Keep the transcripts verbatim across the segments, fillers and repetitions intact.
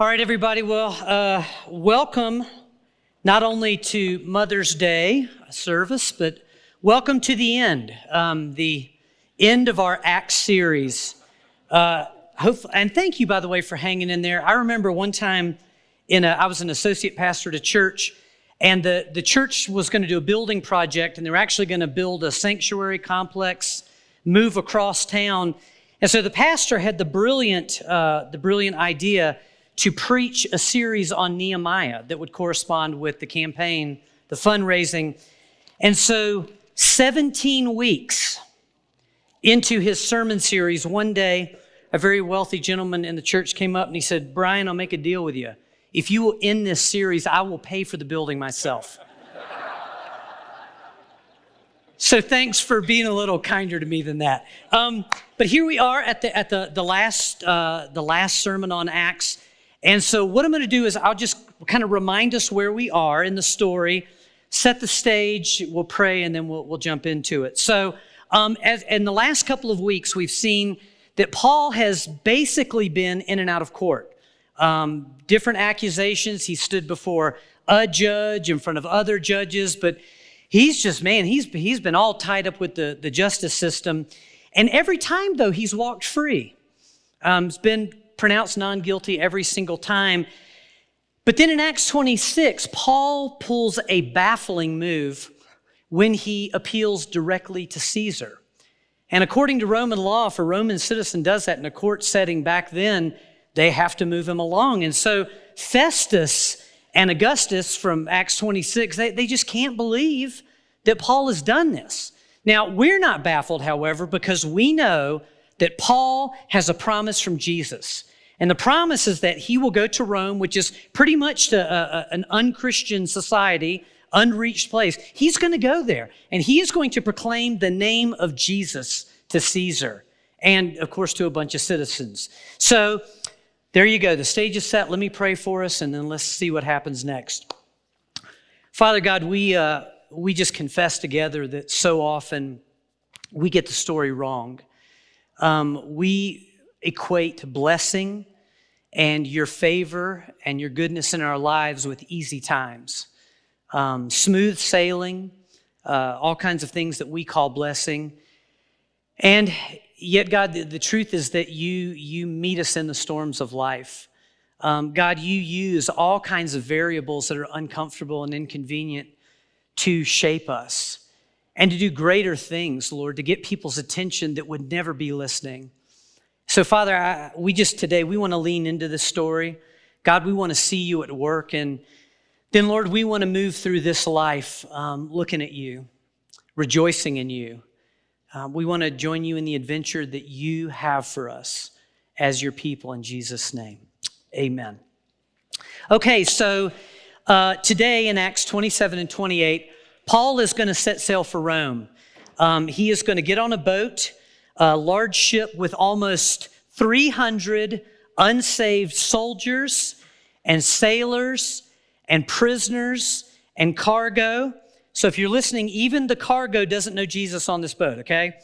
All right, everybody. Well, uh, welcome not only to Mother's Day service, but welcome to the end, um, the end of our Acts series. Uh, hope, and thank you, by the way, for hanging in there. I remember one time in a, I was an associate pastor at a church, and the, the church was going to do a building project, and they were actually going to build a sanctuary complex, move across town. And so the pastor had the brilliant, uh, the brilliant idea to preach a series on Nehemiah that would correspond with the campaign, the fundraising. And so seventeen weeks into his sermon series, one day, a very wealthy gentleman in the church came up and he said, "Brian, I'll make a deal with you. If you will end this series, I will pay for the building myself." So thanks for being a little kinder to me than that. Um, but here we are at the at the the last uh, the last sermon on Acts. And so what I'm going to do is I'll just kind of remind us where we are in the story, set the stage, we'll pray, and then we'll, we'll jump into it. So um, as, in the last couple of weeks, we've seen that Paul has basically been in and out of court. Um, different accusations. He stood before a judge, in front of other judges, but he's just, man, he's, he's been all tied up with the, the justice system. And every time, though, he's walked free. Um, he's been pronounced non-guilty every single time. But then in Acts twenty-six, Paul pulls a baffling move when he appeals directly to Caesar. And according to Roman law, if a Roman citizen does that in a court setting back then, they have to move him along. And so Festus and Augustus from Acts twenty-six, they, they just can't believe that Paul has done this. Now, we're not baffled, however, because we know that Paul has a promise from Jesus. And the promise is that he will go to Rome, which is pretty much a, a, an un-Christian society, unreached place. He's going to go there, and he is going to proclaim the name of Jesus to Caesar and, of course, to a bunch of citizens. So there you go. The stage is set. Let me pray for us, and then let's see what happens next. Father God, we, uh, we just confess together that so often we get the story wrong. Um, we equate blessing and your favor and your goodness in our lives with easy times, um, smooth sailing, uh, all kinds of things that we call blessing. And yet, God, the, the truth is that you, you meet us in the storms of life. Um, God, you use all kinds of variables that are uncomfortable and inconvenient to shape us and to do greater things, Lord, to get people's attention that would never be listening. So, Father, I, we just today, we want to lean into this story. God, we want to see you at work. And then, Lord, we want to move through this life um, looking at you, rejoicing in you. Um, we want to join you in the adventure that you have for us as your people in Jesus' name. Amen. Okay, so uh, today in Acts twenty-seven and twenty-eight, Paul is going to set sail for Rome. Um, he is going to get on a boat, a large ship with almost three hundred unsaved soldiers and sailors and prisoners and cargo. So if you're listening, even the cargo doesn't know Jesus on this boat, okay?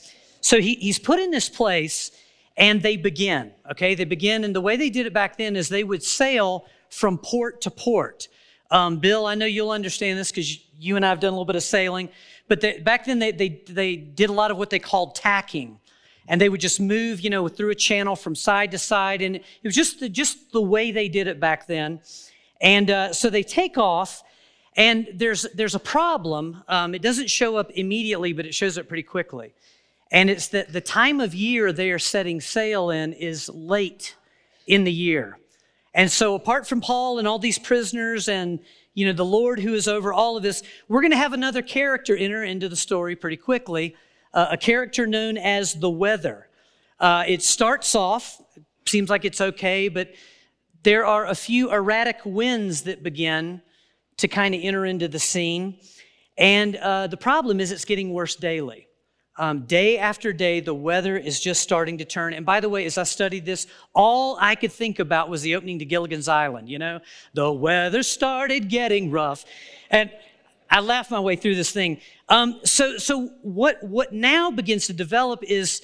So he, he's put in this place and they begin, okay? They begin, and the way they did it back then is they would sail from port to port. Um, Bill, I know you'll understand this because you and I have done a little bit of sailing, but they, back then they, they they did a lot of what they called tacking, and they would just move, you know, through a channel from side to side, and it was just the, just the way they did it back then. And uh, so they take off, and there's there's a problem. Um, it doesn't show up immediately, but it shows up pretty quickly, and it's that the time of year they are setting sail in is late in the year. And so apart from Paul and all these prisoners and, you know, the Lord who is over all of this, we're going to have another character enter into the story pretty quickly, uh, a character known as the weather. Uh, it starts off, seems like it's okay, but there are a few erratic winds that begin to kind of enter into the scene. And uh, the problem is it's getting worse daily. Um, day after day, the weather is just starting to turn. And by the way, as I studied this, all I could think about was the opening to Gilligan's Island, you know? The weather started getting rough. And I laughed my way through this thing. Um, so so what, what now begins to develop is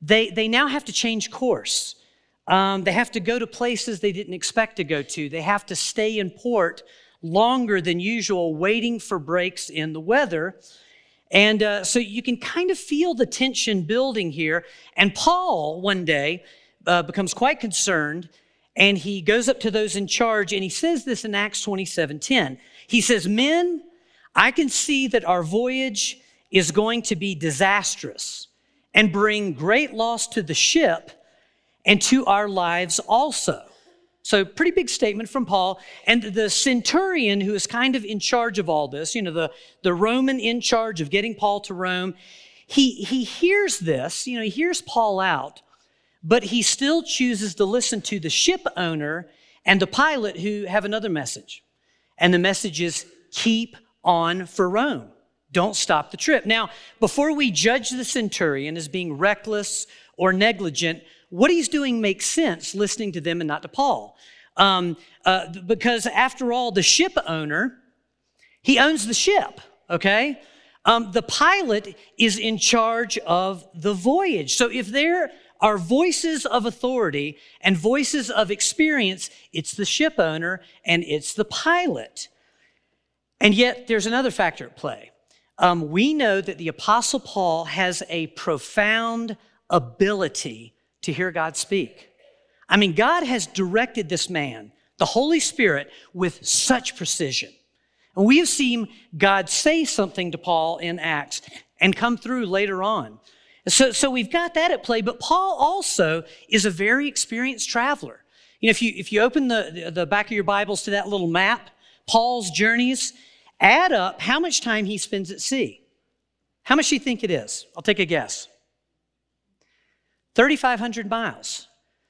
they, they now have to change course. Um, they have to go to places they didn't expect to go to. They have to stay in port longer than usual, waiting for breaks in the weather. And uh, so you can kind of feel the tension building here. And Paul one day uh, becomes quite concerned, and he goes up to those in charge, and he says this in Acts twenty-seven ten. He says, "Men, I can see that our voyage is going to be disastrous and bring great loss to the ship and to our lives also." So pretty big statement from Paul. And the centurion who is kind of in charge of all this, you know, the, the Roman in charge of getting Paul to Rome, he, he hears this, you know, he hears Paul out, but he still chooses to listen to the ship owner and the pilot, who have another message. And the message is, keep on for Rome. Don't stop the trip. Now, before we judge the centurion as being reckless or negligent, what he's doing makes sense, listening to them and not to Paul. Um, uh, because after all, the ship owner, he owns the ship, okay? Um, the pilot is in charge of the voyage. So if there are voices of authority and voices of experience, it's the ship owner and it's the pilot. And yet there's another factor at play. Um, we know that the Apostle Paul has a profound ability to hear God speak. I mean, God has directed this man, the Holy Spirit, with such precision. And we have seen God say something to Paul in Acts and come through later on. So, so we've got that at play, but Paul also is a very experienced traveler. You know, if you, if you open the, the back of your Bibles to that little map, Paul's journeys, add up how much time he spends at sea. How much do you think it is? I'll take a guess. thirty-five hundred miles.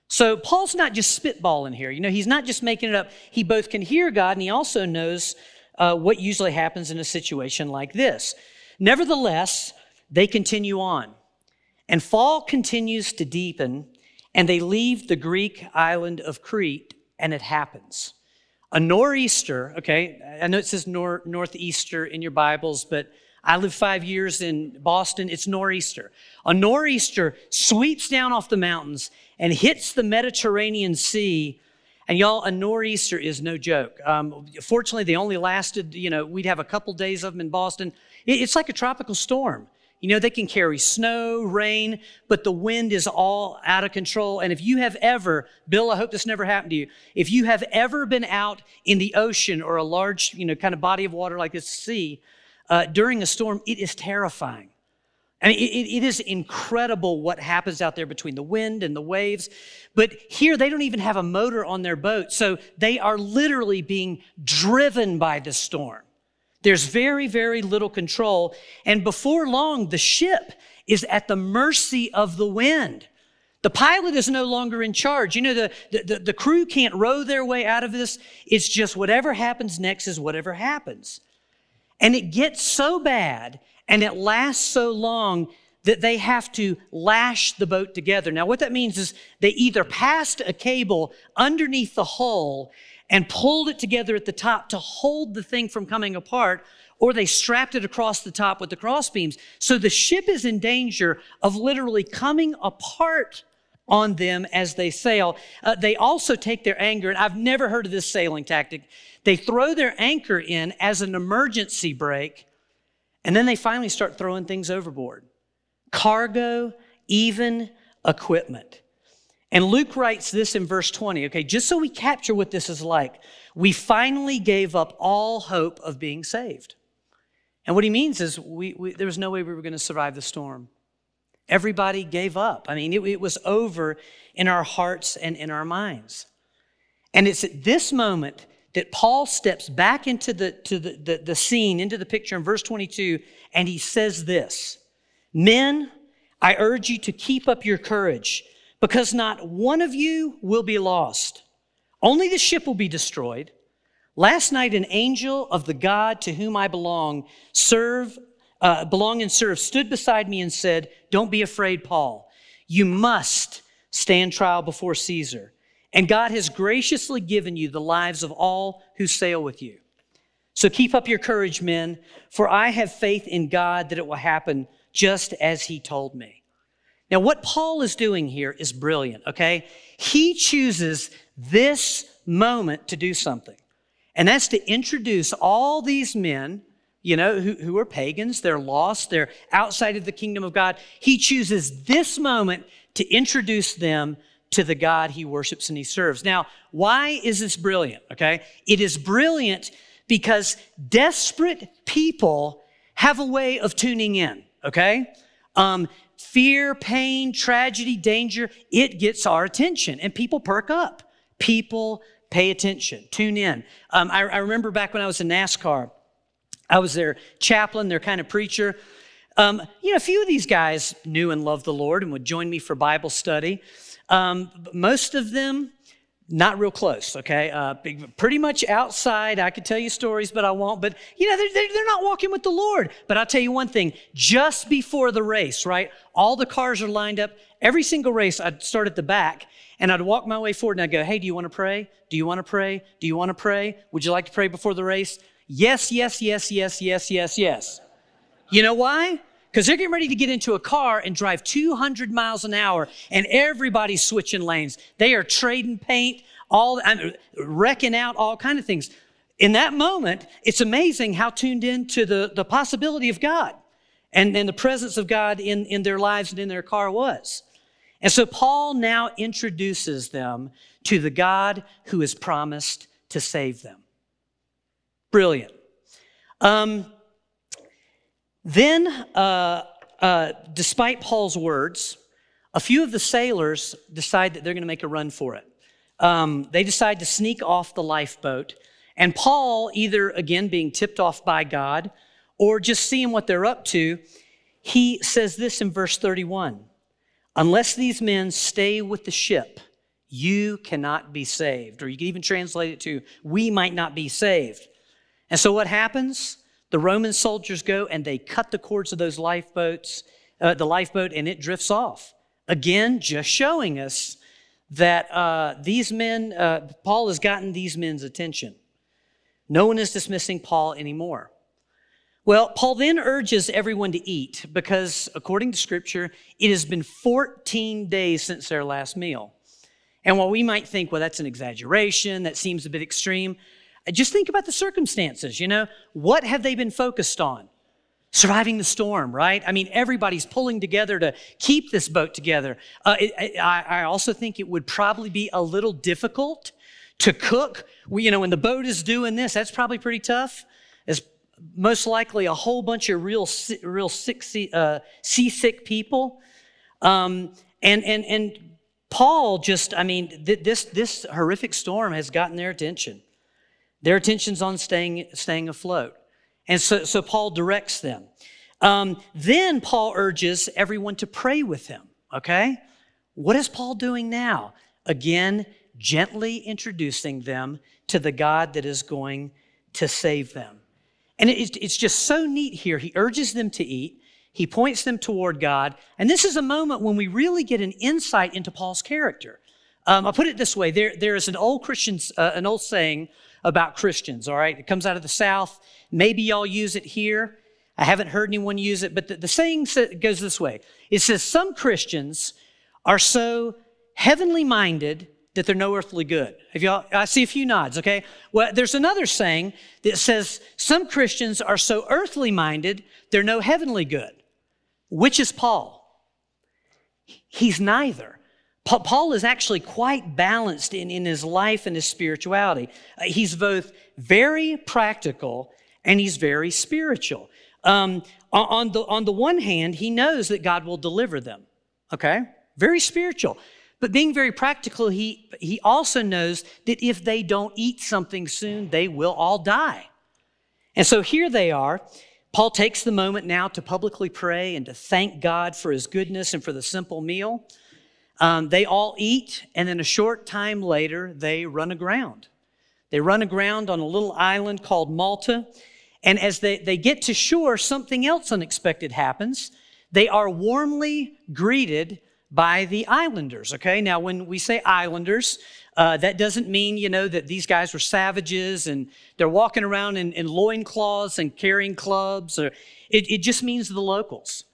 So Paul's not just spitballing here. You know, he's not just making it up. He both can hear God, and he also knows uh, what usually happens in a situation like this. Nevertheless, they continue on. And fall continues to deepen, and they leave the Greek island of Crete, and it happens. A nor'easter, okay, I know it says nor, northeaster in your Bibles, but I lived five years in Boston, it's nor'easter. A nor'easter sweeps down off the mountains and hits the Mediterranean Sea. And y'all, a nor'easter is no joke. Um, fortunately, they only lasted, you know, we'd have a couple days of them in Boston. It, it's like a tropical storm. You know, they can carry snow, rain, but the wind is all out of control. And if you have ever, Bill, I hope this never happened to you, if you have ever been out in the ocean or a large, you know, kind of body of water like this sea, uh, during a storm, it is terrifying. I mean, it, it is incredible what happens out there between the wind and the waves. But here, they don't even have a motor on their boat, so they are literally being driven by the storm. There's very, very little control. And before long, the ship is at the mercy of the wind. The pilot is no longer in charge. You know, the, the, the crew can't row their way out of this. It's just whatever happens next is whatever happens. And it gets so bad and it lasts so long that they have to lash the boat together. Now, what that means is they either passed a cable underneath the hull and pulled it together at the top to hold the thing from coming apart, or they strapped it across the top with the crossbeams. So the ship is in danger of literally coming apart on them as they sail. Uh, they also take their anchor, and I've never heard of this sailing tactic. They throw their anchor in as an emergency brake, and then they finally start throwing things overboard. Cargo, even equipment. And Luke writes this in verse twenty, okay, just so we capture what this is like. We finally gave up all hope of being saved. And what he means is we, we, there was no way we were going to survive the storm. Everybody gave up. I mean, it, it was over in our hearts and in our minds. And it's at this moment that Paul steps back into the, to the, the, the scene, into the picture in verse twenty-two, and he says this, "Men, I urge you to keep up your courage, because not one of you will be lost. Only the ship will be destroyed. Last night, an angel of the God to whom I belong, serve, uh, belong and serve, stood beside me and said, 'Don't be afraid, Paul. You must stand trial before Caesar. And God has graciously given you the lives of all who sail with you. So keep up your courage, men, for I have faith in God that it will happen just as he told me.'" Now, what Paul is doing here is brilliant, okay? He chooses this moment to do something, and that's to introduce all these men, you know, who, who are pagans, they're lost, they're outside of the kingdom of God. He chooses this moment to introduce them to the God he worships and he serves. Now, why is this brilliant, okay? It is brilliant because desperate people have a way of tuning in, okay? Um, fear, pain, tragedy, danger, it gets our attention and people perk up. People pay attention, tune in. Um, I, I remember back when I was in NASCAR, I was their chaplain, their kind of preacher. Um, you know, a few of these guys knew and loved the Lord and would join me for Bible study. Um, most of them, not real close, okay? Uh, pretty much outside. I could tell you stories, but I won't. But, you know, they're, they're not walking with the Lord. But I'll tell you one thing. Just before the race, right, all the cars are lined up. Every single race, I'd start at the back, and I'd walk my way forward, and I'd go, hey, do you want to pray? Do you want to pray? Do you want to pray? Would you like to pray before the race? Yes, yes, yes, yes, yes, yes, yes. You know why? Because they're getting ready to get into a car and drive two hundred miles an hour, and everybody's switching lanes. They are trading paint, all I mean, wrecking out all kinds of things. In that moment, it's amazing how tuned in to the, the possibility of God and, and the presence of God in, in their lives and in their car was. And so Paul now introduces them to the God who has promised to save them. Brilliant. Um, then, uh, uh, despite Paul's words, a few of the sailors decide that they're going to make a run for it. Um, they decide to sneak off the lifeboat. And Paul, either, again, being tipped off by God or just seeing what they're up to, he says this in verse thirty-one, unless these men stay with the ship, you cannot be saved. Or you can even translate it to, we might not be saved. And so what happens? The Roman soldiers go and they cut the cords of those lifeboats, uh, the lifeboat, and it drifts off. Again, just showing us that uh, these men, uh, Paul has gotten these men's attention. No one is dismissing Paul anymore. Well, Paul then urges everyone to eat because, according to Scripture, it has been fourteen days since their last meal. And while we might think, well, that's an exaggeration, that seems a bit extreme, just think about the circumstances, you know. What have they been focused on? Surviving the storm, right? I mean, everybody's pulling together to keep this boat together. Uh, it, I, I also think it would probably be a little difficult to cook. We, you know, when the boat is doing this, that's probably pretty tough. It's most likely a whole bunch of real, real sick, uh, seasick people. Um, and and and Paul just, I mean, th- this this horrific storm has gotten their attention. Their attention's on staying, staying afloat. And so, so Paul directs them. Um, then Paul urges everyone to pray with him, okay? What is Paul doing now? Again, gently introducing them to the God that is going to save them. And it, it's just so neat here. He urges them to eat. He points them toward God. And this is a moment when we really get an insight into Paul's character. Um, I'll put it this way. There, there is an old Christian, uh, an old saying about Christians, all right? It comes out of the South. Maybe y'all use it here. I haven't heard anyone use it, but the, the saying goes this way. It says, some Christians are so heavenly minded that they're no earthly good. Have y'all, I see a few nods, okay? Well, there's another saying that says, some Christians are so earthly minded, they're no heavenly good. Which is Paul? He's neither. Paul is actually quite balanced in, in his life and his spirituality. Uh, he's both very practical and he's very spiritual. Um, on, the, on the one hand, he knows that God will deliver them, okay? Very spiritual. But being very practical, he, he also knows that if they don't eat something soon, they will all die. And so here they are. Paul takes the moment now to publicly pray and to thank God for his goodness and for the simple meal. Um, they all eat, and then a short time later, they run aground. They run aground on a little island called Malta, and as they, they get to shore, something else unexpected happens. They are warmly greeted by the islanders, okay? Now, when we say islanders, uh, that doesn't mean, you know, that these guys were savages and they're walking around in, in loincloths and carrying clubs. Or, it, it just means the locals.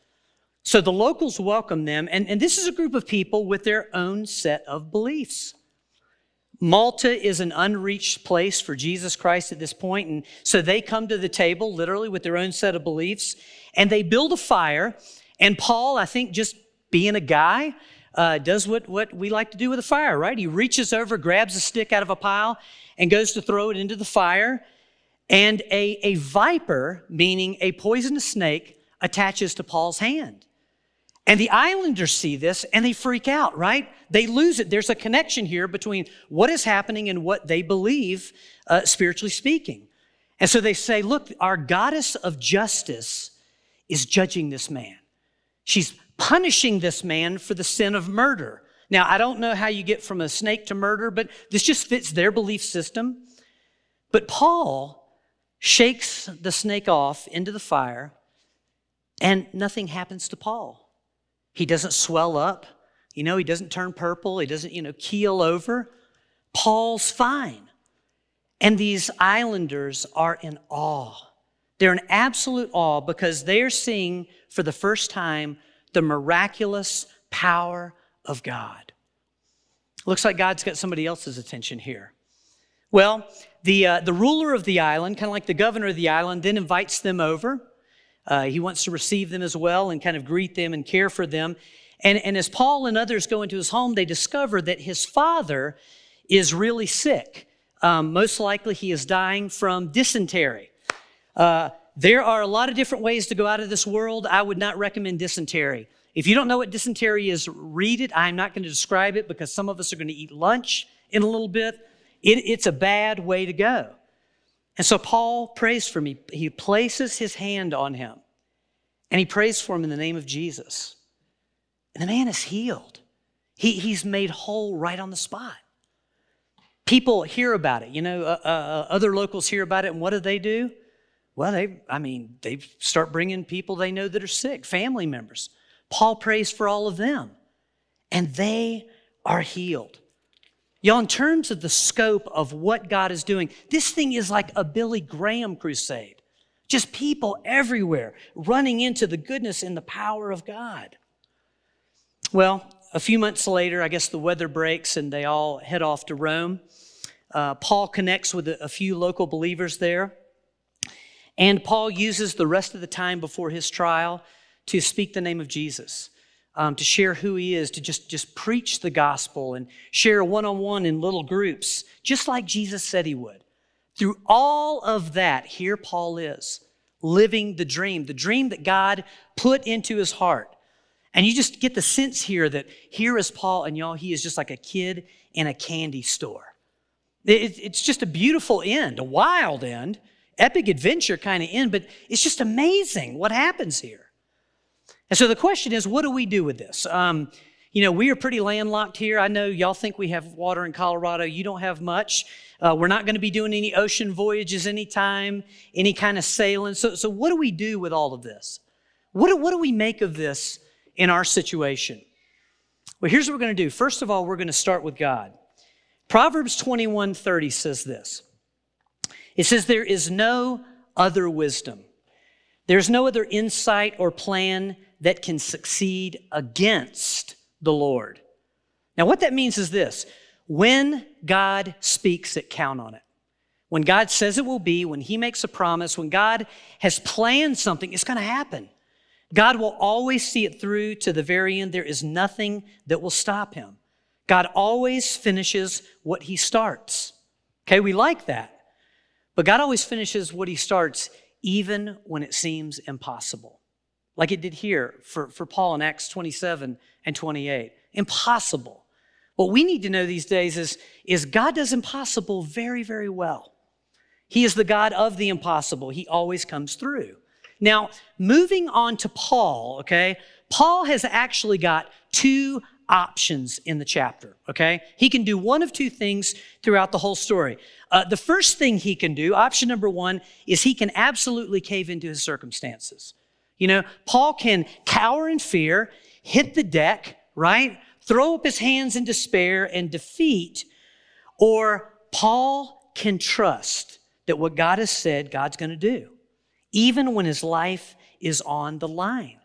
So the locals welcomed them, and, and this is a group of people with their own set of beliefs. Malta is an unreached place for Jesus Christ at this point, and so they come to the table literally with their own set of beliefs, and they build a fire, and Paul, I think just being a guy, uh, does what, what we like to do with a fire, right? He reaches over, grabs a stick out of a pile, and goes to throw it into the fire, and a, a viper, meaning a poisonous snake, attaches to Paul's hand. And the islanders see this and they freak out, right? They lose it. There's a connection here between what is happening and what they believe, uh, spiritually speaking. And so they say, look, our goddess of justice is judging this man. She's punishing this man for the sin of murder. Now, I don't know how you get from a snake to murder, but this just fits their belief system. But Paul shakes the snake off into the fire and nothing happens to Paul. He doesn't swell up, you know, he doesn't turn purple, he doesn't, you know, keel over. Paul's fine. And these islanders are in awe. They're in absolute awe because they're seeing for the first time the miraculous power of God. Looks like God's got somebody else's attention here. Well, the, uh, the ruler of the island, kind of like the governor of the island, then invites them over. Uh, he wants to receive them as well and kind of greet them and care for them. And, and as Paul and others go into his home, they discover that his father is really sick. Um, most likely he is dying from dysentery. Uh, there are a lot of different ways to go out of this world. I would not recommend dysentery. If you don't know what dysentery is, read it. I'm not going to describe it because some of us are going to eat lunch in a little bit. It, it's a bad way to go. And so Paul prays for me. He places his hand on him and he prays for him in the name of Jesus. And the man is healed. He, he's made whole right on the spot. People hear about it, you know, uh, uh, other locals hear about it. And what do they do? Well, they, I mean, they start bringing people they know that are sick, family members. Paul prays for all of them and they are healed. Y'all, in terms of the scope of what God is doing, this thing is like a Billy Graham crusade. Just people everywhere running into the goodness and the power of God. Well, a few months later, I guess the weather breaks and they all head off to Rome. Uh, Paul connects with a, a few local believers there. And Paul uses the rest of the time before his trial to speak the name of Jesus. Um, to share who he is, to just, just preach the gospel and share one-on-one in little groups, just like Jesus said he would. Through all of that, here Paul is, living the dream, the dream that God put into his heart. And you just get the sense here that here is Paul, and y'all, he is just like a kid in a candy store. It, it's just a beautiful end, a wild end, epic adventure kind of end, but it's just amazing what happens here. And so the question is, what do we do with this? Um, you know, we are pretty landlocked here. I know y'all think we have water in Colorado. You don't have much. Uh, we're not going to be doing any ocean voyages anytime, any kind of sailing. So, so what do we do with all of this? What do, what do we make of this in our situation? Well, here's what we're going to do. First of all, we're going to start with God. Proverbs twenty-one thirty says this. It says, there is no other wisdom. There's no other insight or plan that can succeed against the Lord. Now, what that means is this. When God speaks it, count on it. When God says it will be, when he makes a promise, when God has planned something, it's going to happen. God will always see it through to the very end. There is nothing that will stop him. God always finishes what he starts. Okay, we like that. But God always finishes what he starts, even when it seems impossible. Like it did here for, for Paul in Acts twenty-seven and twenty-eight. Impossible. What we need to know these days is, is God does impossible very, very well. He is the God of the impossible. He always comes through. Now, moving on to Paul, okay? Paul has actually got two options in the chapter, okay? He can do one of two things throughout the whole story. Uh, the first thing he can do, option number one, is he can absolutely cave into his circumstances. You know, Paul can cower in fear, hit the deck, right? Throw up his hands in despair and defeat, or Paul can trust that what God has said, God's going to do, even when his life is on the line.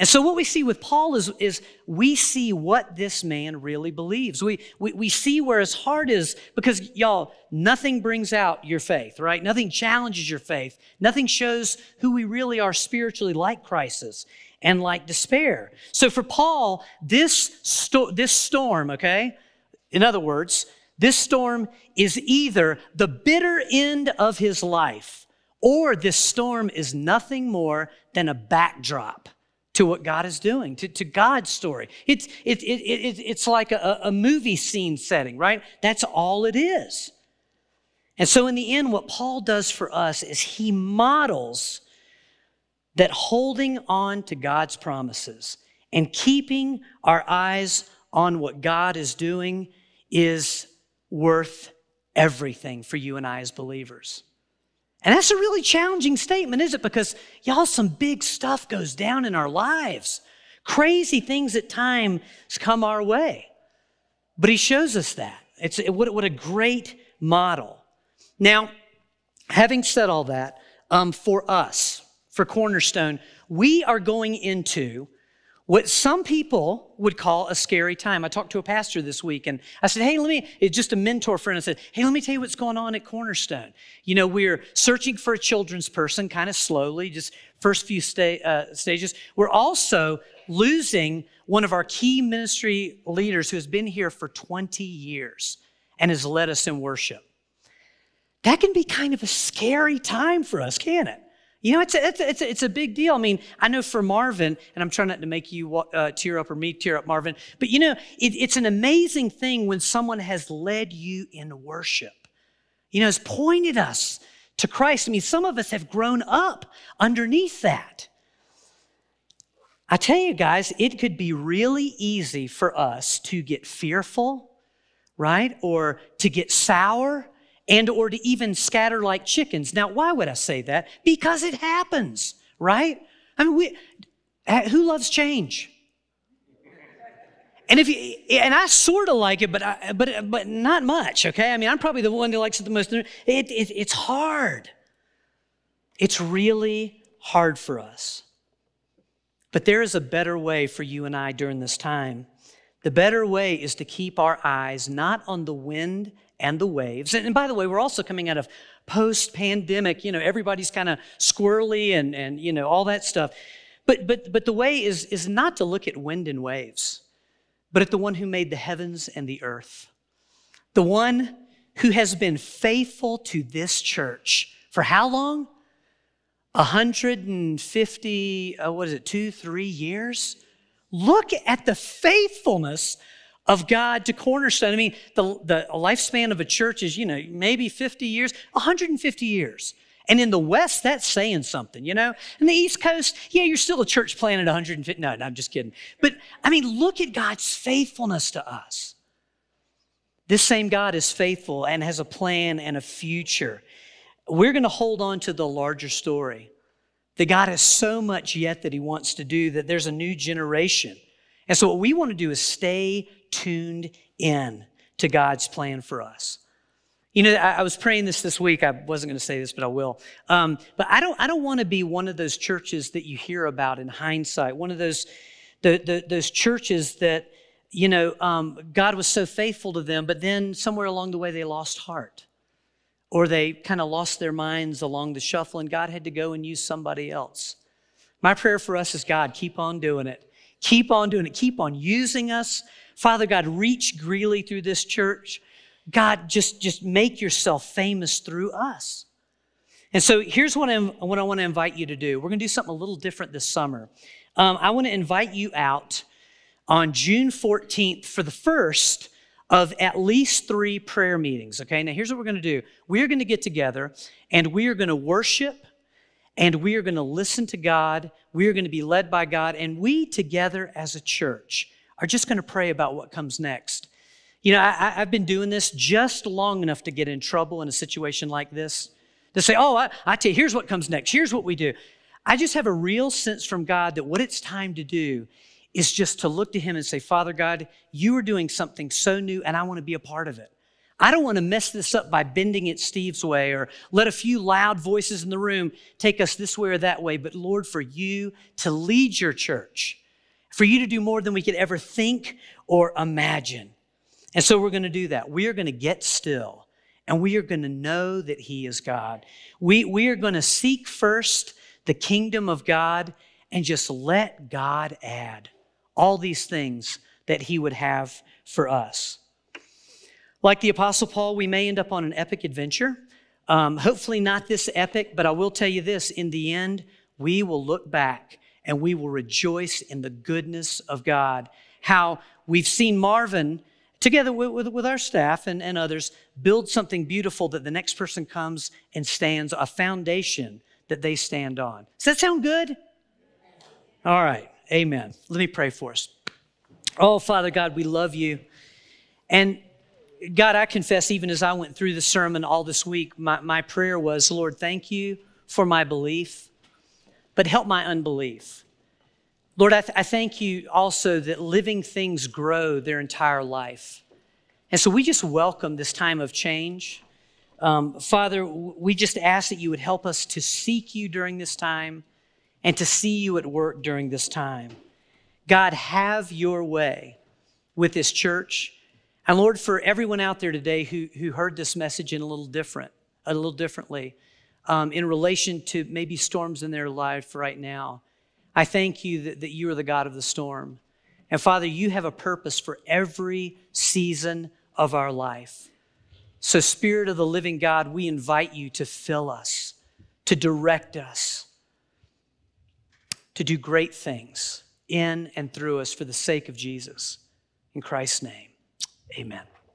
And so what we see with Paul is, is we see what this man really believes. We, we, we see where his heart is, because y'all, nothing brings out your faith, right? Nothing challenges your faith. Nothing shows who we really are spiritually like crisis and like despair. So for Paul, this, sto- this storm, okay, in other words, this storm is either the bitter end of his life, or this storm is nothing more than a backdrop to what God is doing, to, to God's story. It's it, it, it, it's like a, a movie scene setting, right? That's all it is. And so in the end, what Paul does for us is he models that holding on to God's promises and keeping our eyes on what God is doing is worth everything for you and I as believers. And that's a really challenging statement, is it? Because y'all, some big stuff goes down in our lives. Crazy things at times come our way. But he shows us that. It's it, what, what a great model. Now, having said all that, um, for us, for Cornerstone, we are going into what some people would call a scary time. I talked to a pastor this week and I said, hey, let me, it's just a mentor friend. I said, hey, let me tell you what's going on at Cornerstone. You know, we're searching for a children's person kind of slowly, just first few sta- uh, stages. We're also losing one of our key ministry leaders who has been here for twenty years and has led us in worship. That can be kind of a scary time for us, can't it? You know, it's a, it's, a, it's, a, it's a big deal. I mean, I know for Marvin, and I'm trying not to make you uh, tear up or me tear up, Marvin, but you know, it, it's an amazing thing when someone has led you in worship. You know, has pointed us to Christ. I mean, some of us have grown up underneath that. I tell you guys, it could be really easy for us to get fearful, right? Or to get sour, and or to even scatter like chickens. Now, why would I say that? Because it happens, right? I mean, we, who loves change? And if you, and I sort of like it, but I, but but not much. Okay, I mean, I'm probably the one that likes it the most. It, it it's hard. It's really hard for us. But there is a better way for you and I during this time. The better way is to keep our eyes not on the wind and the waves. And by the way, we're also coming out of post-pandemic, you know, everybody's kind of squirrely and, and, you know, all that stuff. But but but the way is, is not to look at wind and waves, but at the one who made the heavens and the earth. The one who has been faithful to this church for how long? one hundred fifty, uh, what is it, two, three years? Look at the faithfulness of God to Cornerstone. I mean, the, the lifespan of a church is, you know, maybe fifty years, one hundred fifty years. And in the West, that's saying something, you know? And the East Coast, yeah, you're still a church planted one hundred fifty. No, no, I'm just kidding. But, I mean, look at God's faithfulness to us. This same God is faithful and has a plan and a future. We're going to hold on to the larger story, that God has so much yet that he wants to do, that there's a new generation. And so what we want to do is stay tuned in to God's plan for us. You know, I, I was praying this this week. I wasn't going to say this, but I will. Um, but I don't. I don't want to be one of those churches that you hear about in hindsight. One of those, the, the, those churches that, you know, um, God was so faithful to them, but then somewhere along the way they lost heart, or they kind of lost their minds along the shuffle, and God had to go and use somebody else. My prayer for us is, God, keep on doing it. Keep on doing it. Keep on using us. Father God, reach Greeley through this church. God, just, just make yourself famous through us. And so here's what, I'm, what I want to invite you to do. We're going to do something a little different this summer. Um, I want to invite you out on June fourteenth for the first of at least three prayer meetings, okay? Now, here's what we're going to do. We're going to get together, and we are going to worship, and we are going to listen to God. We are going to be led by God, and we together as a church are just going to pray about what comes next. You know, I, I've been doing this just long enough to get in trouble in a situation like this, to say, oh, I, I tell you, here's what comes next. Here's what we do. I just have a real sense from God that what it's time to do is just to look to him and say, Father God, you are doing something so new, and I want to be a part of it. I don't want to mess this up by bending it Steve's way or let a few loud voices in the room take us this way or that way. But Lord, for you to lead your church, for you to do more than we could ever think or imagine. And so we're going to do that. We are going to get still and we are going to know that he is God. We, we are going to seek first the kingdom of God and just let God add all these things that he would have for us. Like the Apostle Paul, we may end up on an epic adventure. Um, hopefully not this epic, but I will tell you this, in the end, we will look back and we will rejoice in the goodness of God. How we've seen Marvin, together with, with, with our staff and, and others, build something beautiful that the next person comes and stands, a foundation that they stand on. Does that sound good? All right, amen. Let me pray for us. Oh, Father God, we love you. And God, I confess, even as I went through the sermon all this week, my, my prayer was, Lord, thank you for my belief, but help my unbelief. Lord, I, th- I thank you also that living things grow their entire life. And so we just welcome this time of change. Um, Father, we just ask that you would help us to seek you during this time and to see you at work during this time. God, have your way with this church. And Lord, for everyone out there today who, who heard this message in a little different, a little differently, um, in relation to maybe storms in their life right now, I thank you that, that you are the God of the storm. And Father, you have a purpose for every season of our life. So Spirit of the living God, we invite you to fill us, to direct us, to do great things in and through us for the sake of Jesus. In Christ's name. Amen.